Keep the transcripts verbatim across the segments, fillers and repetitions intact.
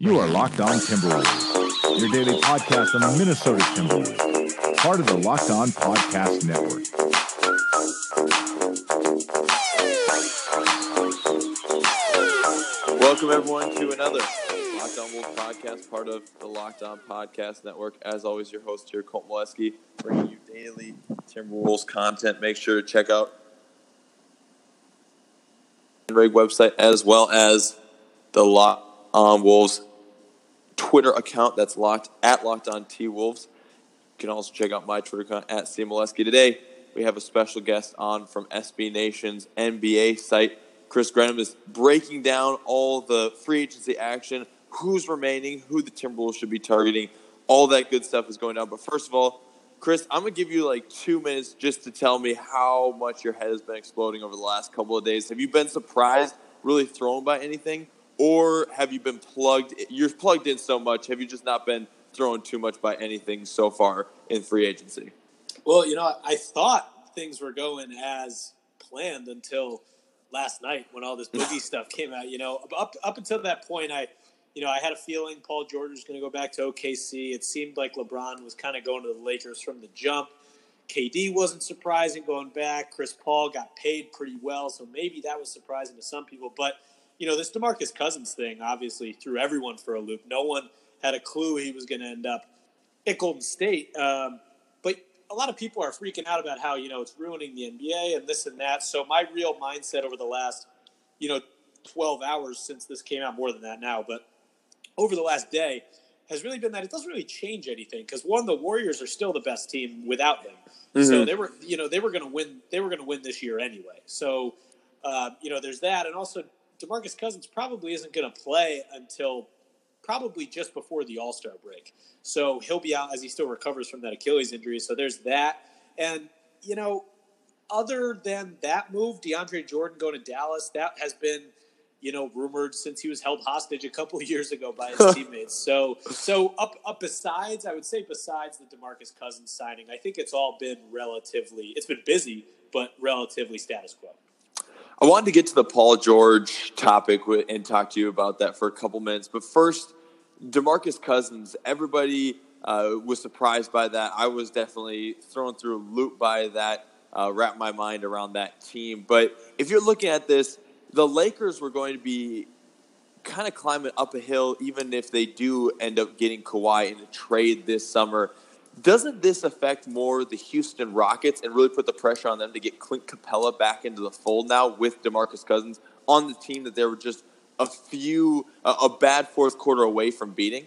You are Locked On Timberwolves, your daily podcast on the Minnesota Timberwolves, part of the Locked On Podcast Network. Welcome, everyone, to another Locked On Wolves podcast, part of the Locked On Podcast Network. As always, your host here, Colt Molesky, bringing you daily Timberwolves content. Make sure to check out the website as well as the Locked On Wolves Twitter account. That's locked at Locked On T Wolves. You can also check out my Twitter account at C Molesky. Today we have a special guest on from S B Nation's N B A site. Chris Graham is breaking down all the free agency action, who's remaining, who the Timberwolves should be targeting. All that good stuff is going down. But first of all, Chris, I'm gonna give you like two minutes just to tell me how much your head has been exploding over the last couple of days. Have you been surprised, really thrown by anything? Or have you been plugged? You're plugged in so much. Have you just not been thrown too much by anything so far in free agency? Well, you know, I thought things were going as planned until last night when all this Boogie stuff came out. You know, up up until that point, I, you know, I had a feeling Paul George was going to go back to O K C. It seemed like LeBron was kind of going to the Lakers from the jump. K D wasn't surprising going back. Chris Paul got paid pretty well, so maybe that was surprising to some people, but. You know, this DeMarcus Cousins thing obviously threw everyone for a loop. No one had a clue he was going to end up at Golden State. Um, but a lot of people are freaking out about how, you know, it's ruining the N B A and this and that. So my real mindset over the last, you know, twelve hours since this came out, more than that now, but over the last day has really been that it doesn't really change anything. Because one, the Warriors are still the best team without him. Mm-hmm. So they were, you know, they were going to win. They were going to win this year anyway. So, uh, you know, there's that. And also, DeMarcus Cousins probably isn't going to play until probably just before the All-Star break. So he'll be out as he still recovers from that Achilles injury. So there's that. And, you know, other than that move, DeAndre Jordan going to Dallas, that has been, you know, rumored since he was held hostage a couple of years ago by his teammates. So so up, up besides, I would say besides the DeMarcus Cousins signing, I think it's all been relatively – it's been busy, but relatively status quo. I wanted to get to the Paul George topic and talk to you about that for a couple minutes. But first, DeMarcus Cousins, everybody uh, was surprised by that. I was definitely thrown through a loop by that, uh, wrapped my mind around that team. But if you're looking at this, the Lakers were going to be kind of climbing up a hill, even if they do end up getting Kawhi in a trade this summer. Doesn't this affect more the Houston Rockets and really put the pressure on them to get Clint Capela back into the fold now with DeMarcus Cousins on the team that they were just a few uh, – a bad fourth quarter away from beating?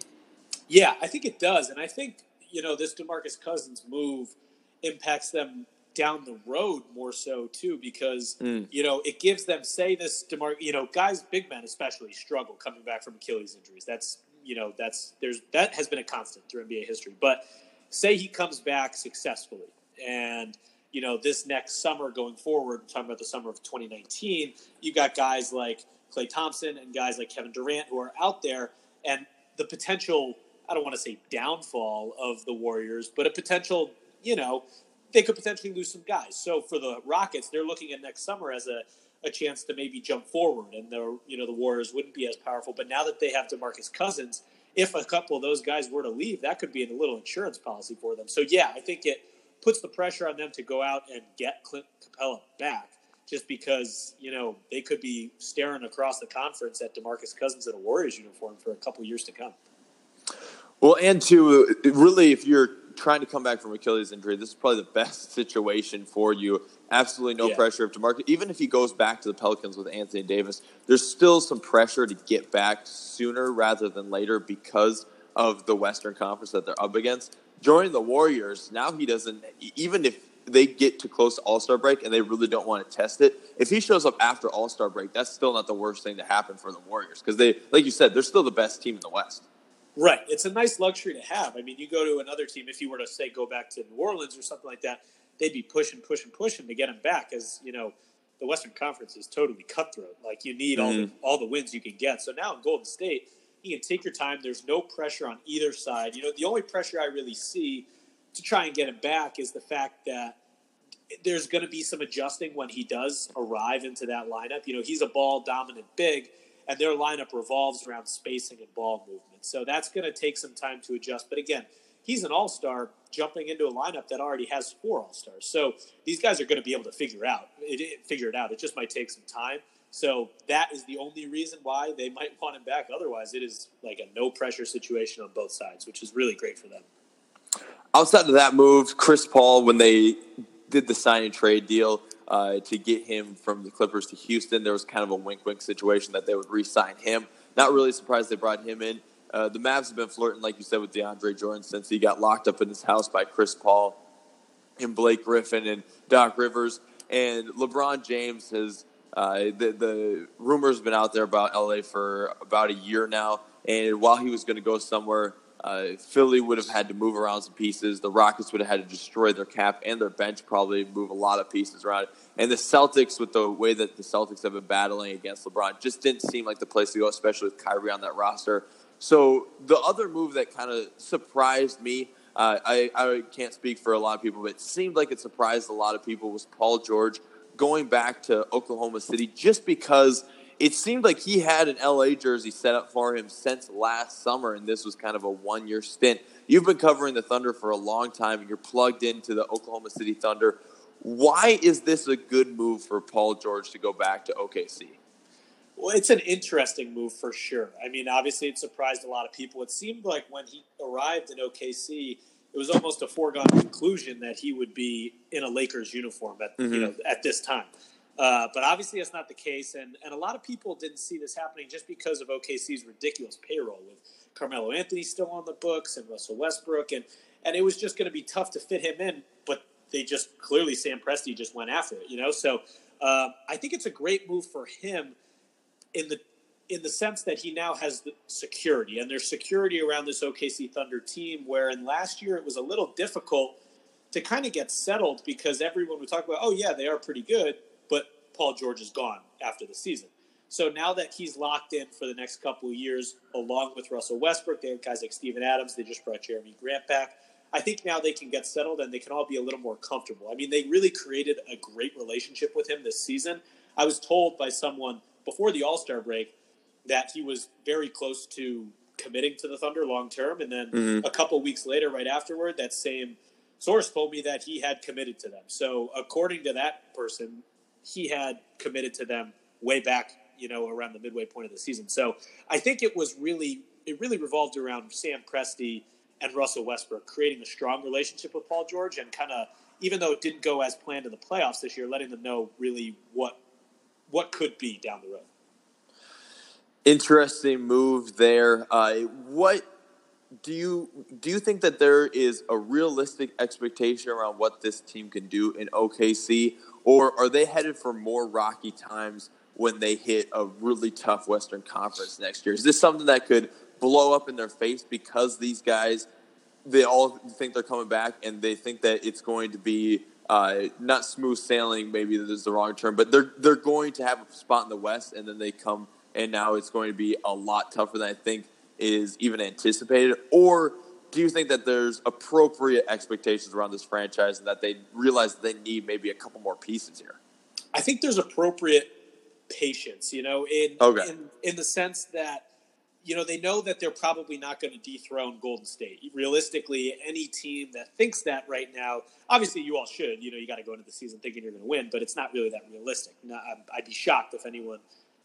Yeah, I think it does. And I think, you know, this DeMarcus Cousins move impacts them down the road more so too because, mm. you know, it gives them – say this DeMar- – you know, guys, big men especially struggle coming back from Achilles injuries. That's – you know, that's – there's that has been a constant through N B A history. But – say he comes back successfully and, you know, this next summer going forward, I'm talking about the summer of twenty nineteen, you got guys like Klay Thompson and guys like Kevin Durant who are out there and the potential, I don't want to say downfall of the Warriors, but a potential, you know, they could potentially lose some guys. So for the Rockets, they're looking at next summer as a, a chance to maybe jump forward and the, you know, the Warriors wouldn't be as powerful. But now that they have DeMarcus Cousins, if a couple of those guys were to leave, that could be a little insurance policy for them. So, yeah, I think it puts the pressure on them to go out and get Clint Capela back just because, you know, they could be staring across the conference at DeMarcus Cousins in a Warriors uniform for a couple of years to come. Well, and to really, if you're trying to come back from Achilles injury, this is probably the best situation for you. Absolutely no yeah. pressure of DeMarcus. Even if he goes back to the Pelicans with Anthony Davis, there's still some pressure to get back sooner rather than later because of the Western Conference that they're up against. Joining the Warriors, now he doesn't – even if they get too close to All-Star break and they really don't want to test it, if he shows up after All-Star break, that's still not the worst thing to happen for the Warriors because they, like you said, they're still the best team in the West. Right. It's a nice luxury to have. I mean, you go to another team, if you were to, say, go back to New Orleans or something like that, they'd be pushing, pushing, pushing to get him back as, you know, the Western Conference is totally cutthroat. Like, you need mm-hmm. all the, all the wins you can get. So now in Golden State, you can take your time. There's no pressure on either side. You know, the only pressure I really see to try and get him back is the fact that there's going to be some adjusting when he does arrive into that lineup. You know, he's a ball-dominant big, and their lineup revolves around spacing and ball movement. So that's going to take some time to adjust. But again, he's an all-star jumping into a lineup that already has four all-stars. So these guys are going to be able to figure out it, it, figure it out. It just might take some time. So that is the only reason why they might want him back. Otherwise, it is like a no-pressure situation on both sides, which is really great for them. Outside of that move, Chris Paul, when they did the sign-and-trade deal uh, to get him from the Clippers to Houston, there was kind of a wink-wink situation that they would re-sign him. Not really surprised they brought him in. Uh, the Mavs have been flirting, like you said, with DeAndre Jordan since he got locked up in his house by Chris Paul and Blake Griffin and Doc Rivers. And LeBron James has uh, – the, the rumors have been out there about L A for about a year now. And while he was going to go somewhere, uh, Philly would have had to move around some pieces. The Rockets would have had to destroy their cap and their bench, probably move a lot of pieces around. And the Celtics, with the way that the Celtics have been battling against LeBron, just didn't seem like the place to go, especially with Kyrie on that roster. So the other move that kind of surprised me, uh, I, I can't speak for a lot of people, but it seemed like it surprised a lot of people, was Paul George going back to Oklahoma City, just because it seemed like he had an L A jersey set up for him since last summer, and this was kind of a one-year stint. You've been covering the Thunder for a long time, and you're plugged into the Oklahoma City Thunder. Why is this a good move for Paul George to go back to O K C? Well, it's an interesting move for sure. I mean, obviously it surprised a lot of people. It seemed like when he arrived in O K C, it was almost a foregone conclusion that he would be in a Lakers uniform at, mm-hmm. you know, at this time. Uh, but obviously that's not the case. And, and a lot of people didn't see this happening just because of O K C's ridiculous payroll with Carmelo Anthony still on the books and Russell Westbrook. And, and it was just going to be tough to fit him in, but they just clearly Sam Presti just went after it, you know? So uh, I think it's a great move for him, in the in the sense that he now has the security, and there's security around this O K C Thunder team, where in last year it was a little difficult to kind of get settled because everyone would talk about, oh, yeah, they are pretty good, but Paul George is gone after the season. So now that he's locked in for the next couple of years, along with Russell Westbrook, they had guys like Stephen Adams, they just brought Jeremy Grant back. I think now they can get settled and they can all be a little more comfortable. I mean, they really created a great relationship with him this season. I was told by someone before the All-Star break that he was very close to committing to the Thunder long-term. And then mm-hmm. a couple weeks later, right afterward, that same source told me that he had committed to them. So according to that person, he had committed to them way back, you know, around the midway point of the season. So I think it was really, it really revolved around Sam Presti and Russell Westbrook creating a strong relationship with Paul George, and kind of, even though it didn't go as planned in the playoffs this year, letting them know really what, what could be down the road. Interesting move there. Uh, what do you do you think that there is a realistic expectation around what this team can do in O K C, or are they headed for more rocky times when they hit a really tough Western Conference next year? Is this something that could blow up in their face because these guys, they all think they're coming back and they think that it's going to be Uh, not smooth sailing, maybe this is the wrong term, but they're they're going to have a spot in the West, and then they come, and now it's going to be a lot tougher than I think is even anticipated? Or do you think that there's appropriate expectations around this franchise and that they realize they need maybe a couple more pieces here? I think there's appropriate patience, you know, in okay. in, in the sense that, you know, they know that they're probably not going to dethrone Golden State. Realistically, any team that thinks that right now, obviously you all should, you know, you got to go into the season thinking you're going to win, but it's not really that realistic. Now, I'd be shocked if anyone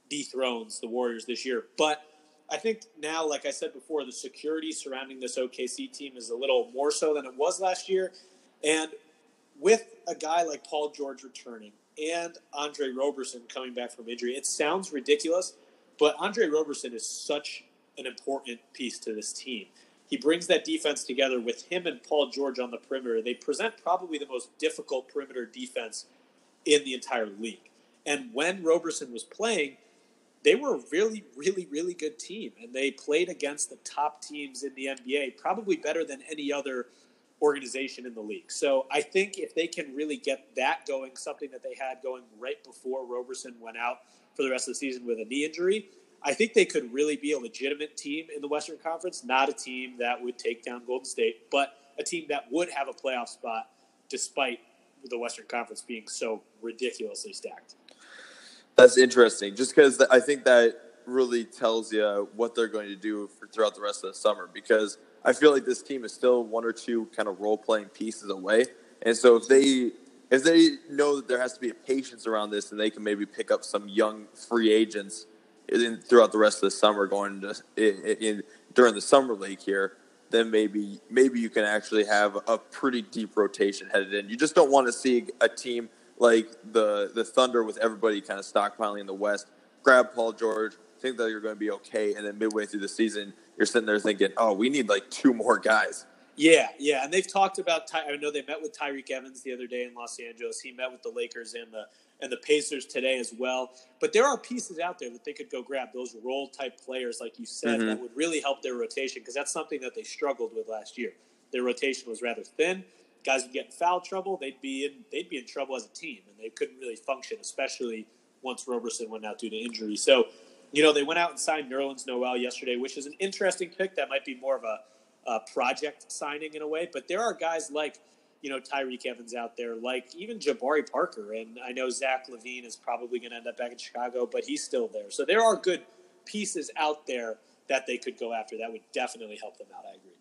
dethrones the Warriors this year. But I think now, like I said before, the security surrounding this O K C team is a little more so than it was last year. And with a guy like Paul George returning and Andre Roberson coming back from injury, it sounds ridiculous, but Andre Roberson is such an important piece to this team. He brings that defense together with him and Paul George on the perimeter. They present probably the most difficult perimeter defense in the entire league. And when Roberson was playing, they were a really, really, really good team. And they played against the top teams in the N B A, probably better than any other organization in the league. So I think if they can really get that going, something that they had going right before Roberson went out for the rest of the season with a knee injury, I think they could really be a legitimate team in the Western Conference, not a team that would take down Golden State, but a team that would have a playoff spot despite the Western Conference being so ridiculously stacked. That's interesting, just because I think that really tells you what they're going to do for throughout the rest of the summer, because I feel like this team is still one or two kind of role-playing pieces away. And so if they if they know that there has to be a patience around this, and they can maybe pick up some young free agents in, throughout the rest of the summer going to in, in during the summer league here, then maybe maybe you can actually have a pretty deep rotation headed in. You just don't want to see a team like the the Thunder with everybody kind of stockpiling in the West, grab Paul George, think that you're going to be okay, and then midway through the season, you're sitting there thinking, oh, we need like two more guys. Yeah, yeah, and they've talked about Ty- – I know they met with Tyreke Evans the other day in Los Angeles. He met with the Lakers and the and the Pacers today as well. But there are pieces out there that they could go grab, those role-type players, like you said, mm-hmm. that would really help their rotation, because that's something that they struggled with last year. Their rotation was rather thin. Guys would get in foul trouble. They'd be in they'd be in trouble as a team, and they couldn't really function, especially once Roberson went out due to injury. So, you know, they went out and signed Nerlens Noel yesterday, which is an interesting pick. That might be more of a, a project signing in a way. But there are guys like, you know, Tyreke Evans out there, like even Jabari Parker. And I know Zach LaVine is probably going to end up back in Chicago, but he's still there. So there are good pieces out there that they could go after. That would definitely help them out. I agree.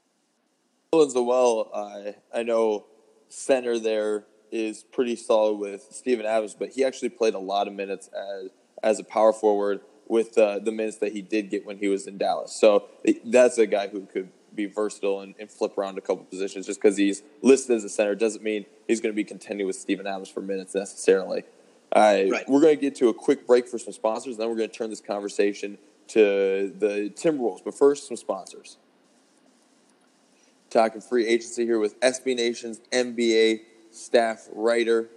Nerlens Noel, uh, I know center there is pretty solid with Stephen Adams, but he actually played a lot of minutes as, as a power forward with uh, the minutes that he did get when he was in Dallas. So that's a guy who could be versatile and, and flip around a couple positions. Just because he's listed as a center doesn't mean he's going to be contending with Stephen Adams for minutes necessarily. Uh, right. We're going to get to a quick break for some sponsors, and then we're going to turn this conversation to the Timberwolves. But first, some sponsors. Talking free agency here with S B Nation's N B A staff writer,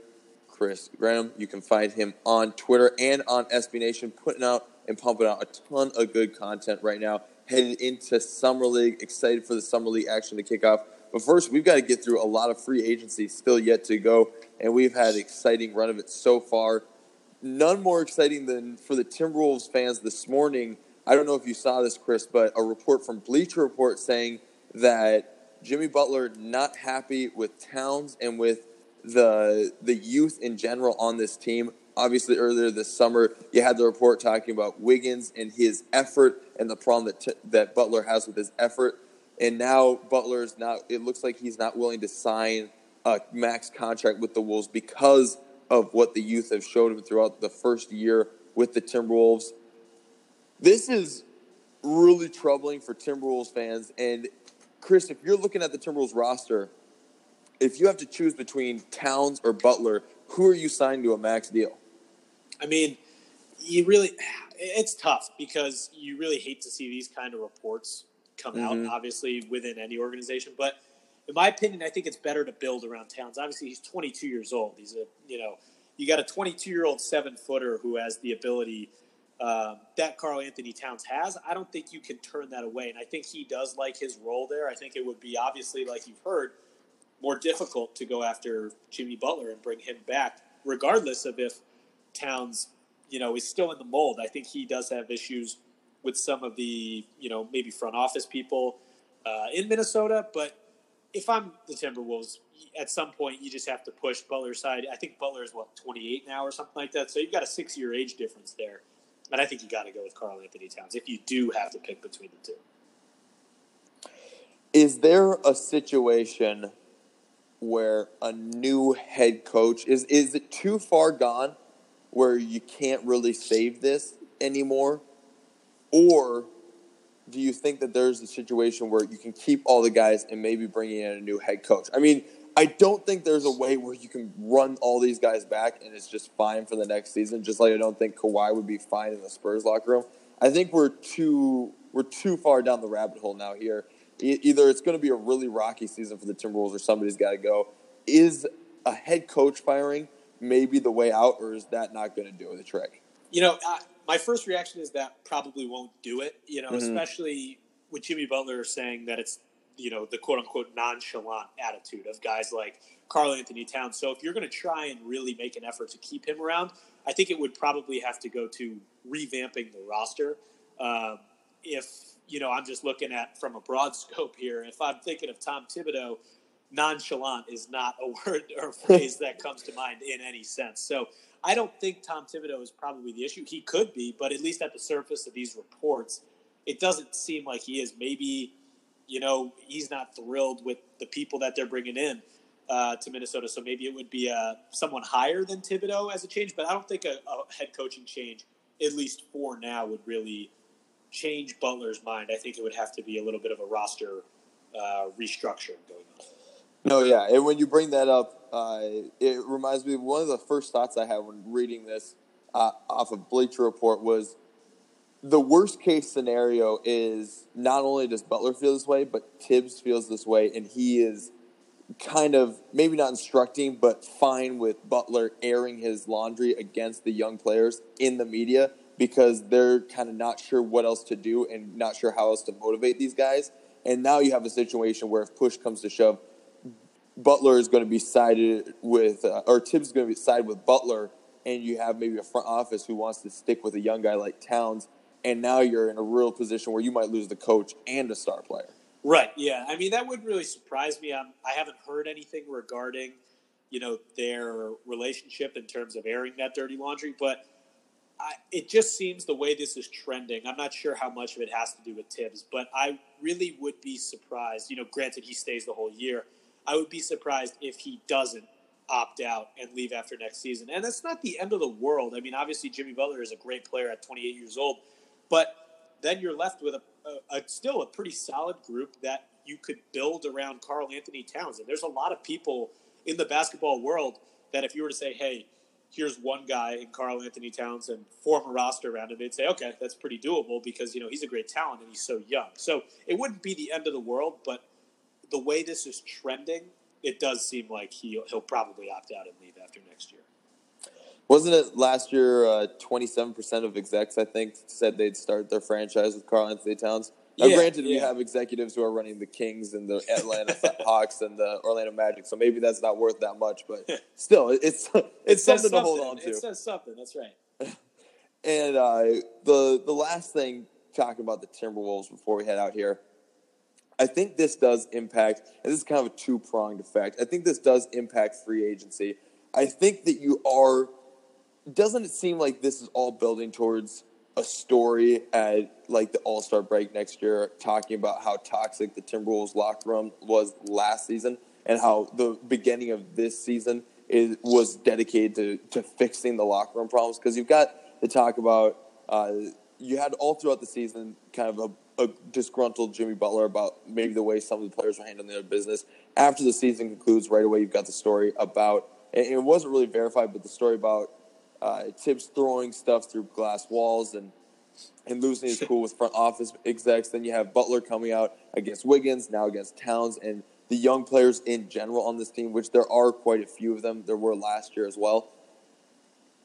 Chris Graham. You can find him on Twitter and on S B Nation, putting out and pumping out a ton of good content right now. Headed into Summer League, excited for the Summer League action to kick off. But first, we've got to get through a lot of free agency still yet to go, and we've had an exciting run of it so far. None more exciting than for the Timberwolves fans this morning. I don't know if you saw this, Chris, but a report from Bleacher Report saying that Jimmy Butler not happy with Towns and with the the youth in general on this team. Obviously, earlier this summer, you had the report talking about Wiggins and his effort and the problem that t- that Butler has with his effort. And now Butler's not, it looks like he's not willing to sign a max contract with the Wolves because of what the youth have showed him throughout the first year with the Timberwolves. This is really troubling for Timberwolves fans. And Chris, if you're looking at the Timberwolves roster, if you have to choose between Towns or Butler, who are you signed to a max deal? I mean, you really – it's tough because you really hate to see these kind of reports come mm-hmm. out, obviously, within any organization. But in my opinion, I think it's better to build around Towns. Obviously, he's twenty-two years old. He's a – you know, you got a twenty-two-year-old seven-footer who has the ability uh, that Karl-Anthony Towns has. I don't think you can turn that away, and I think he does like his role there. I think it would be obviously, like you've heard, more difficult to go after Jimmy Butler and bring him back, regardless of if Towns, you know, is still in the mold. I think he does have issues with some of the, you know, maybe front office people uh, in Minnesota. But if I'm the Timberwolves, at some point you just have to push Butler aside. I think Butler is, what, twenty-eight now or something like that. So you've got a six-year age difference there. And I think you got to go with Karl-Anthony Towns if you do have to pick between the two. Is there a situation where a new head coach is is it too far gone where you can't really save this anymore? Or do you think that there's a situation where you can keep all the guys and maybe bring in a new head coach? I mean, I don't think there's a way where you can run all these guys back and it's just fine for the next season, just like I don't think Kawhi would be fine in the Spurs locker room. I think we're too we're too far down the rabbit hole now here. Either it's going to be a really rocky season for the Timberwolves or somebody's got to go. Is a head coach firing maybe the way out, or is that not going to do the trick? You know, uh, my first reaction is that probably won't do it, you know, mm-hmm. especially with Jimmy Butler saying that it's, you know, the quote-unquote nonchalant attitude of guys like Karl-Anthony Towns. So if you're going to try and really make an effort to keep him around, I think it would probably have to go to revamping the roster. Um, if – You know, I'm just looking at from a broad scope here. If I'm thinking of Tom Thibodeau, nonchalant is not a word or a phrase that comes to mind in any sense. So I don't think Tom Thibodeau is probably the issue. He could be, but at least at the surface of these reports, it doesn't seem like he is. Maybe, you know, he's not thrilled with the people that they're bringing in uh, to Minnesota. So maybe it would be uh, someone higher than Thibodeau as a change, but I don't think a, a head coaching change, at least for now, would really change Butler's mind. I think it would have to be a little bit of a roster uh, restructure going on. No, yeah, and when you bring that up, uh, it reminds me of one of the first thoughts I had when reading this uh, off of Bleacher Report was the worst-case scenario is not only does Butler feel this way, but Tibbs feels this way, and he is kind of maybe not instructing, but fine with Butler airing his laundry against the young players in the media because they're kind of not sure what else to do and not sure how else to motivate these guys. And now you have a situation where if push comes to shove, Butler is going to be sided with, uh, or Tibbs is going to be sided with Butler, and you have maybe a front office who wants to stick with a young guy like Towns, and now you're in a real position where you might lose the coach and a star player. Right, yeah. I mean, that would really surprise me. I'm, I haven't heard anything regarding, you know, their relationship in terms of airing that dirty laundry, but I, it just seems the way this is trending. I'm not sure how much of it has to do with Tibbs, but I really would be surprised. You know, granted, he stays the whole year. I would be surprised if he doesn't opt out and leave after next season. And that's not the end of the world. I mean, obviously, Jimmy Butler is a great player at twenty-eight years old. But then you're left with a, a, a still a pretty solid group that you could build around Karl-Anthony Towns. And there's a lot of people in the basketball world that if you were to say, hey, here's one guy in Karl-Anthony Towns and form a roster around him, they'd say, okay, that's pretty doable because, you know, he's a great talent and he's so young. So it wouldn't be the end of the world, but the way this is trending, it does seem like he'll, he'll probably opt out and leave after next year. Wasn't it last year uh, twenty-seven percent of execs, I think, said they'd start their franchise with Karl-Anthony Towns? Now, yeah, granted, yeah. we have executives who are running the Kings and the Atlanta Hawks and the Orlando Magic, so maybe that's not worth that much. But still, it's it's it something, something to hold on to. It says something. That's right. And uh, the the last thing, talking about the Timberwolves before we head out here, I think this does impact, and this is kind of a two-pronged effect. I think this does impact free agency. I think that you are, doesn't it seem like this is all building towards a story at like the All-Star break next year, talking about how toxic the Timberwolves locker room was last season and how the beginning of this season is, was dedicated to, to fixing the locker room problems? Because you've got the talk about, uh, you had all throughout the season kind of a a disgruntled Jimmy Butler about maybe the way some of the players were handling their business. After the season concludes, right away you've got the story about, and it wasn't really verified, but the story about uh, Tibbs throwing stuff through glass walls and and losing his cool with front office execs. Then you have Butler coming out against Wiggins, now against Towns, and the young players in general on this team, which there are quite a few of them. There were last year as well.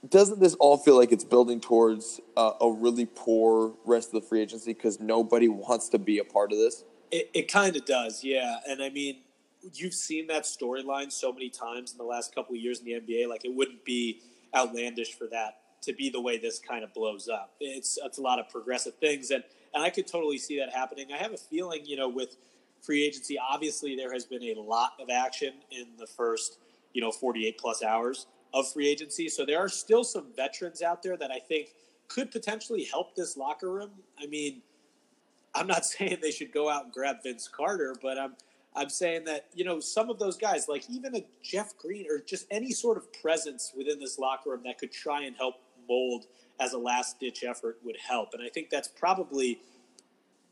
Doesn't this all feel like it's building towards uh, a really poor rest of the free agency because nobody wants to be a part of this? It, it kind of does, yeah. And, I mean, you've seen that storyline so many times in the last couple of years in the N B A. Like, it wouldn't be outlandish for that to be the way this kind of blows up. It's, it's a lot of progressive things, and, and I could totally see that happening. I have a feeling, you know, with free agency, obviously there has been a lot of action in the first, you know, forty-eight-plus hours of free agency. So there are still some veterans out there that I think could potentially help this locker room. I mean, I'm not saying they should go out and grab Vince Carter, but I'm, I'm saying that, you know, some of those guys, like even a Jeff Green or just any sort of presence within this locker room that could try and help mold as a last ditch effort would help. And I think that's probably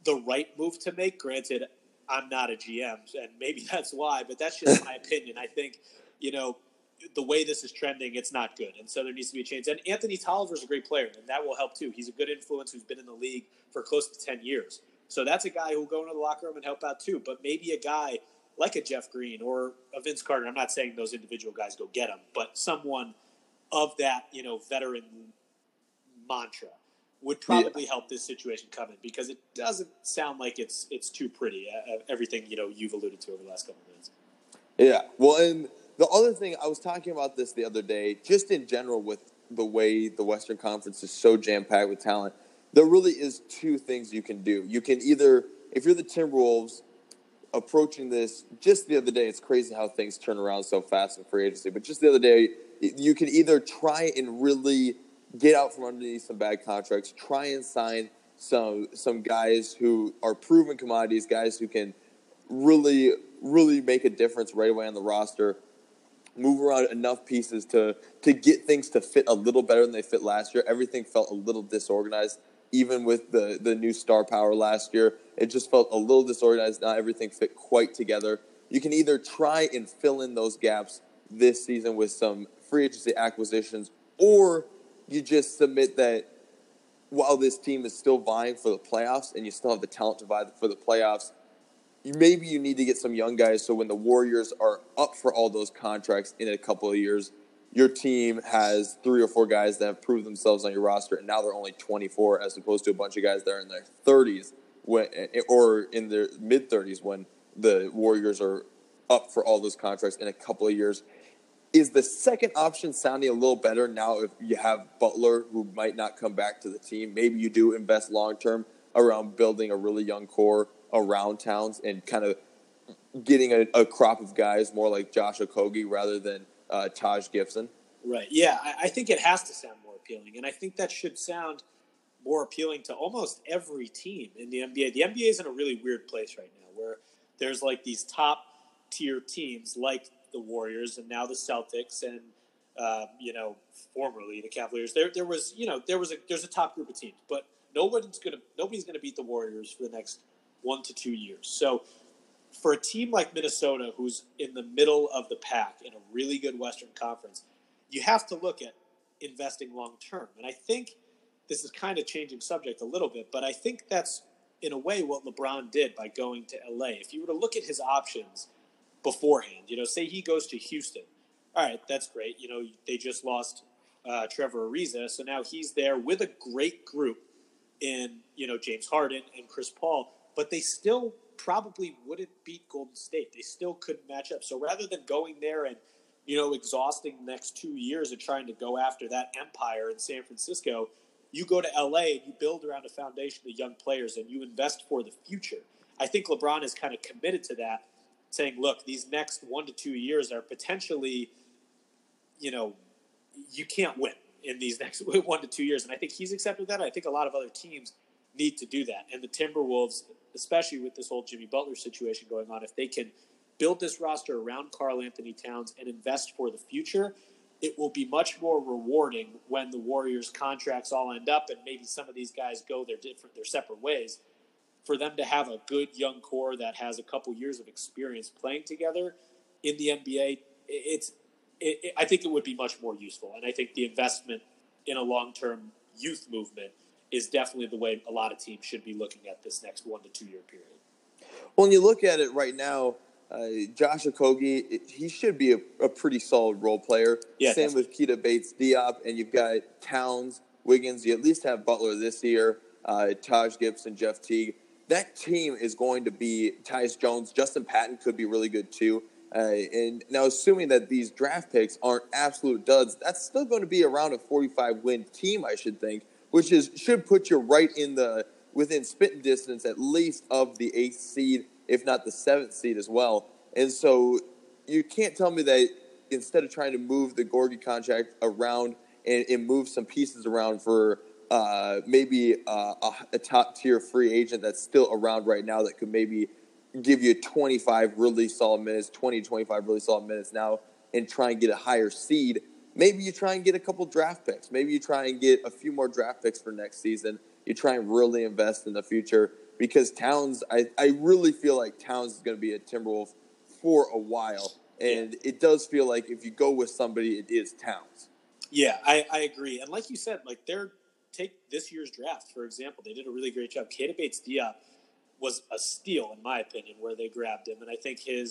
the right move to make. Granted, I'm not a G M and maybe that's why, but that's just my opinion. I think, you know, the way this is trending, it's not good. And so there needs to be a change. And Anthony Tolliver is a great player, and that will help too. He's a good influence who's been in the league for close to ten years. So that's a guy who will go into the locker room and help out too. But maybe a guy like a Jeff Green or a Vince Carter, I'm not saying those individual guys go get him, but someone of that, you know, veteran mantra would probably yeah. help this situation come in because it doesn't sound like it's it's too pretty, uh, everything, you know, you've alluded to over the last couple of minutes. Yeah, well, and the other thing, I was talking about this the other day, just in general with the way the Western Conference is so jam-packed with talent, there really is two things you can do. You can either, if you're the Timberwolves, approaching this just the other day. It's crazy how things turn around so fast in free agency. But just the other day, you can either try and really get out from underneath some bad contracts, try and sign some some guys who are proven commodities, guys who can really, really make a difference right away on the roster, move around enough pieces to to get things to fit a little better than they fit last year. Everything felt a little disorganized, even with the, the new star power last year. It just felt a little disorganized. Not everything fit quite together. You can either try and fill in those gaps this season with some free agency acquisitions, or you just submit that while this team is still vying for the playoffs and you still have the talent to vie for the playoffs, maybe you need to get some young guys so when the Warriors are up for all those contracts in a couple of years, your team has three or four guys that have proved themselves on your roster, and now they're only twenty-four as opposed to a bunch of guys that are in their thirties when, or in their mid-thirties when the Warriors are up for all those contracts in a couple of years. Is the second option sounding a little better now if you have Butler, who might not come back to the team? Maybe you do invest long-term around building a really young core around Towns and kind of getting a, a crop of guys more like Josh Okogie rather than uh, Taj Gibson. Right, yeah, I, I think it has to sound more appealing, and I think that should sound more appealing to almost every team in the N B A. The N B A is in a really weird place right now where there's like these top-tier teams like the Warriors and now the Celtics and, um, you know, formerly the Cavaliers. There there was, you know, there was a there's a top group of teams, but nobody's going to nobody's going to beat the Warriors for the next one to two years. So for a team like Minnesota, who's in the middle of the pack in a really good Western Conference, you have to look at investing long-term. And I think this is kind of changing subject a little bit, but I think that's in a way what LeBron did by going to L A. If you were to look at his options beforehand, you know, say he goes to Houston. All right, that's great. You know, they just lost uh, Trevor Ariza, so now he's there with a great group in, you know, James Harden and Chris Paul, but they still probably wouldn't beat Golden State. They still couldn't match up. So rather than going there and, you know, exhausting the next two years and trying to go after that empire in San Francisco, you go to L A and you build around a foundation of young players and you invest for the future. I think LeBron is kind of committed to that, saying, look, these next one to two years are potentially, you know, you can't win in these next one to two years. And I think he's accepted that. I think a lot of other teams need to do that. And the Timberwolves, especially with this whole Jimmy Butler situation going on, if they can build this roster around Karl-Anthony Towns and invest for the future, it will be much more rewarding when the Warriors' contracts all end up and maybe some of these guys go their different, their separate ways. For them to have a good young core that has a couple years of experience playing together in the N B A, it's it, it, I think it would be much more useful. And I think the investment in a long-term youth movement is definitely the way a lot of teams should be looking at this next one to two-year period. Well, when you look at it right now, uh, Josh Okogie, he should be a, a pretty solid role player. Yeah, Same with Keita Bates-Diop, and you've got Towns, Wiggins. You at least have Butler this year, uh, Taj Gibson, Jeff Teague. That team is going to be Tyus Jones. Justin Patton could be really good too. Uh, and now, assuming that these draft picks aren't absolute duds, that's still going to be around a forty-five win team, I should think, which is should put you right in the within spitting distance at least of the eighth seed, if not the seventh seed as well. And so, you can't tell me that instead of trying to move the Gorgie contract around and, and move some pieces around for Uh, maybe uh, a, a top-tier free agent that's still around right now that could maybe give you twenty-five really solid minutes, twenty to twenty-five really solid minutes now, and try and get a higher seed. Maybe you try and get a couple draft picks. Maybe you try and get a few more draft picks for next season. You try and really invest in the future because Towns, I, I really feel like Towns is going to be a Timberwolf for a while, and it does feel like if you go with somebody, it is Towns. Yeah, I, I agree. And like you said, like they're take this year's draft, for example. They did a really great job. Keita Bates-Diop was a steal, in my opinion, where they grabbed him. And I think his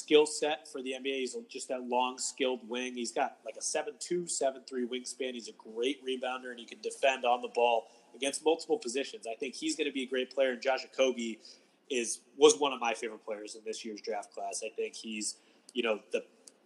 skill set for the N B A is just that long, skilled wing. He's got like a seven two, seven three wingspan. He's a great rebounder, and he can defend on the ball against multiple positions. I think he's going to be a great player. And Josh Okogie is, was one of my favorite players in this year's draft class. I think he's, you know, the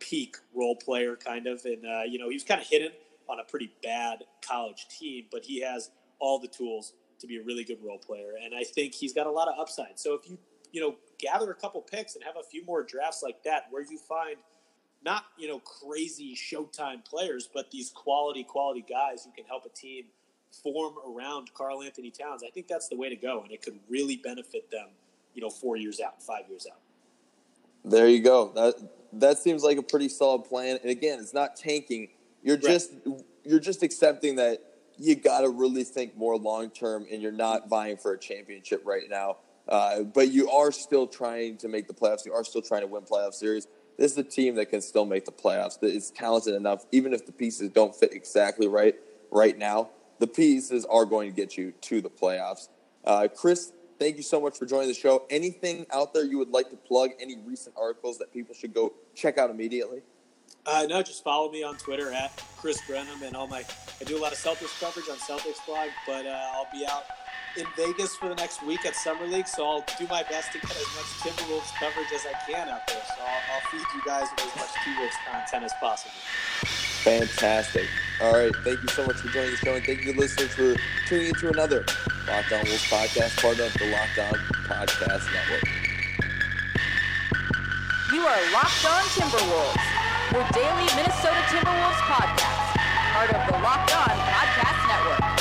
peak role player kind of. And, uh, you know, he was kind of hidden on a pretty bad college team, but he has all the tools to be a really good role player. And I think he's got a lot of upside. So if you you know, gather a couple picks and have a few more drafts like that where you find not, you know, crazy showtime players, but these quality, quality guys who can help a team form around Karl-Anthony Towns. I think that's the way to go, and it could really benefit them, you know, four years out, five years out. There you go. That that seems like a pretty solid plan. And again, it's not tanking. You're right. just you're just accepting that you got to really think more long-term, and you're not vying for a championship right now. Uh, but you are still trying to make the playoffs. You are still trying to win playoff series. This is a team that can still make the playoffs. It's talented enough, even if the pieces don't fit exactly right right now. The pieces are going to get you to the playoffs. Uh, Chris, thank you so much for joining the show. Anything out there you would like to plug? Any recent articles that people should go check out immediately? Uh, no, just follow me on Twitter at Chris Brenham, and all my I do a lot of Celtics coverage on Celtics blog, but uh, I'll be out in Vegas for the next week at Summer League, so I'll do my best to get as much Timberwolves coverage as I can out there. So I'll, I'll feed you guys with as much Timberwolves content as possible. Fantastic. All right. Thank you so much for joining us, and thank you, listeners, for tuning into another Locked On Wolves podcast, part of the Locked On Podcast Network. You are Locked On Timberwolves, your daily Minnesota Timberwolves podcast, part of the Locked On Podcast Network.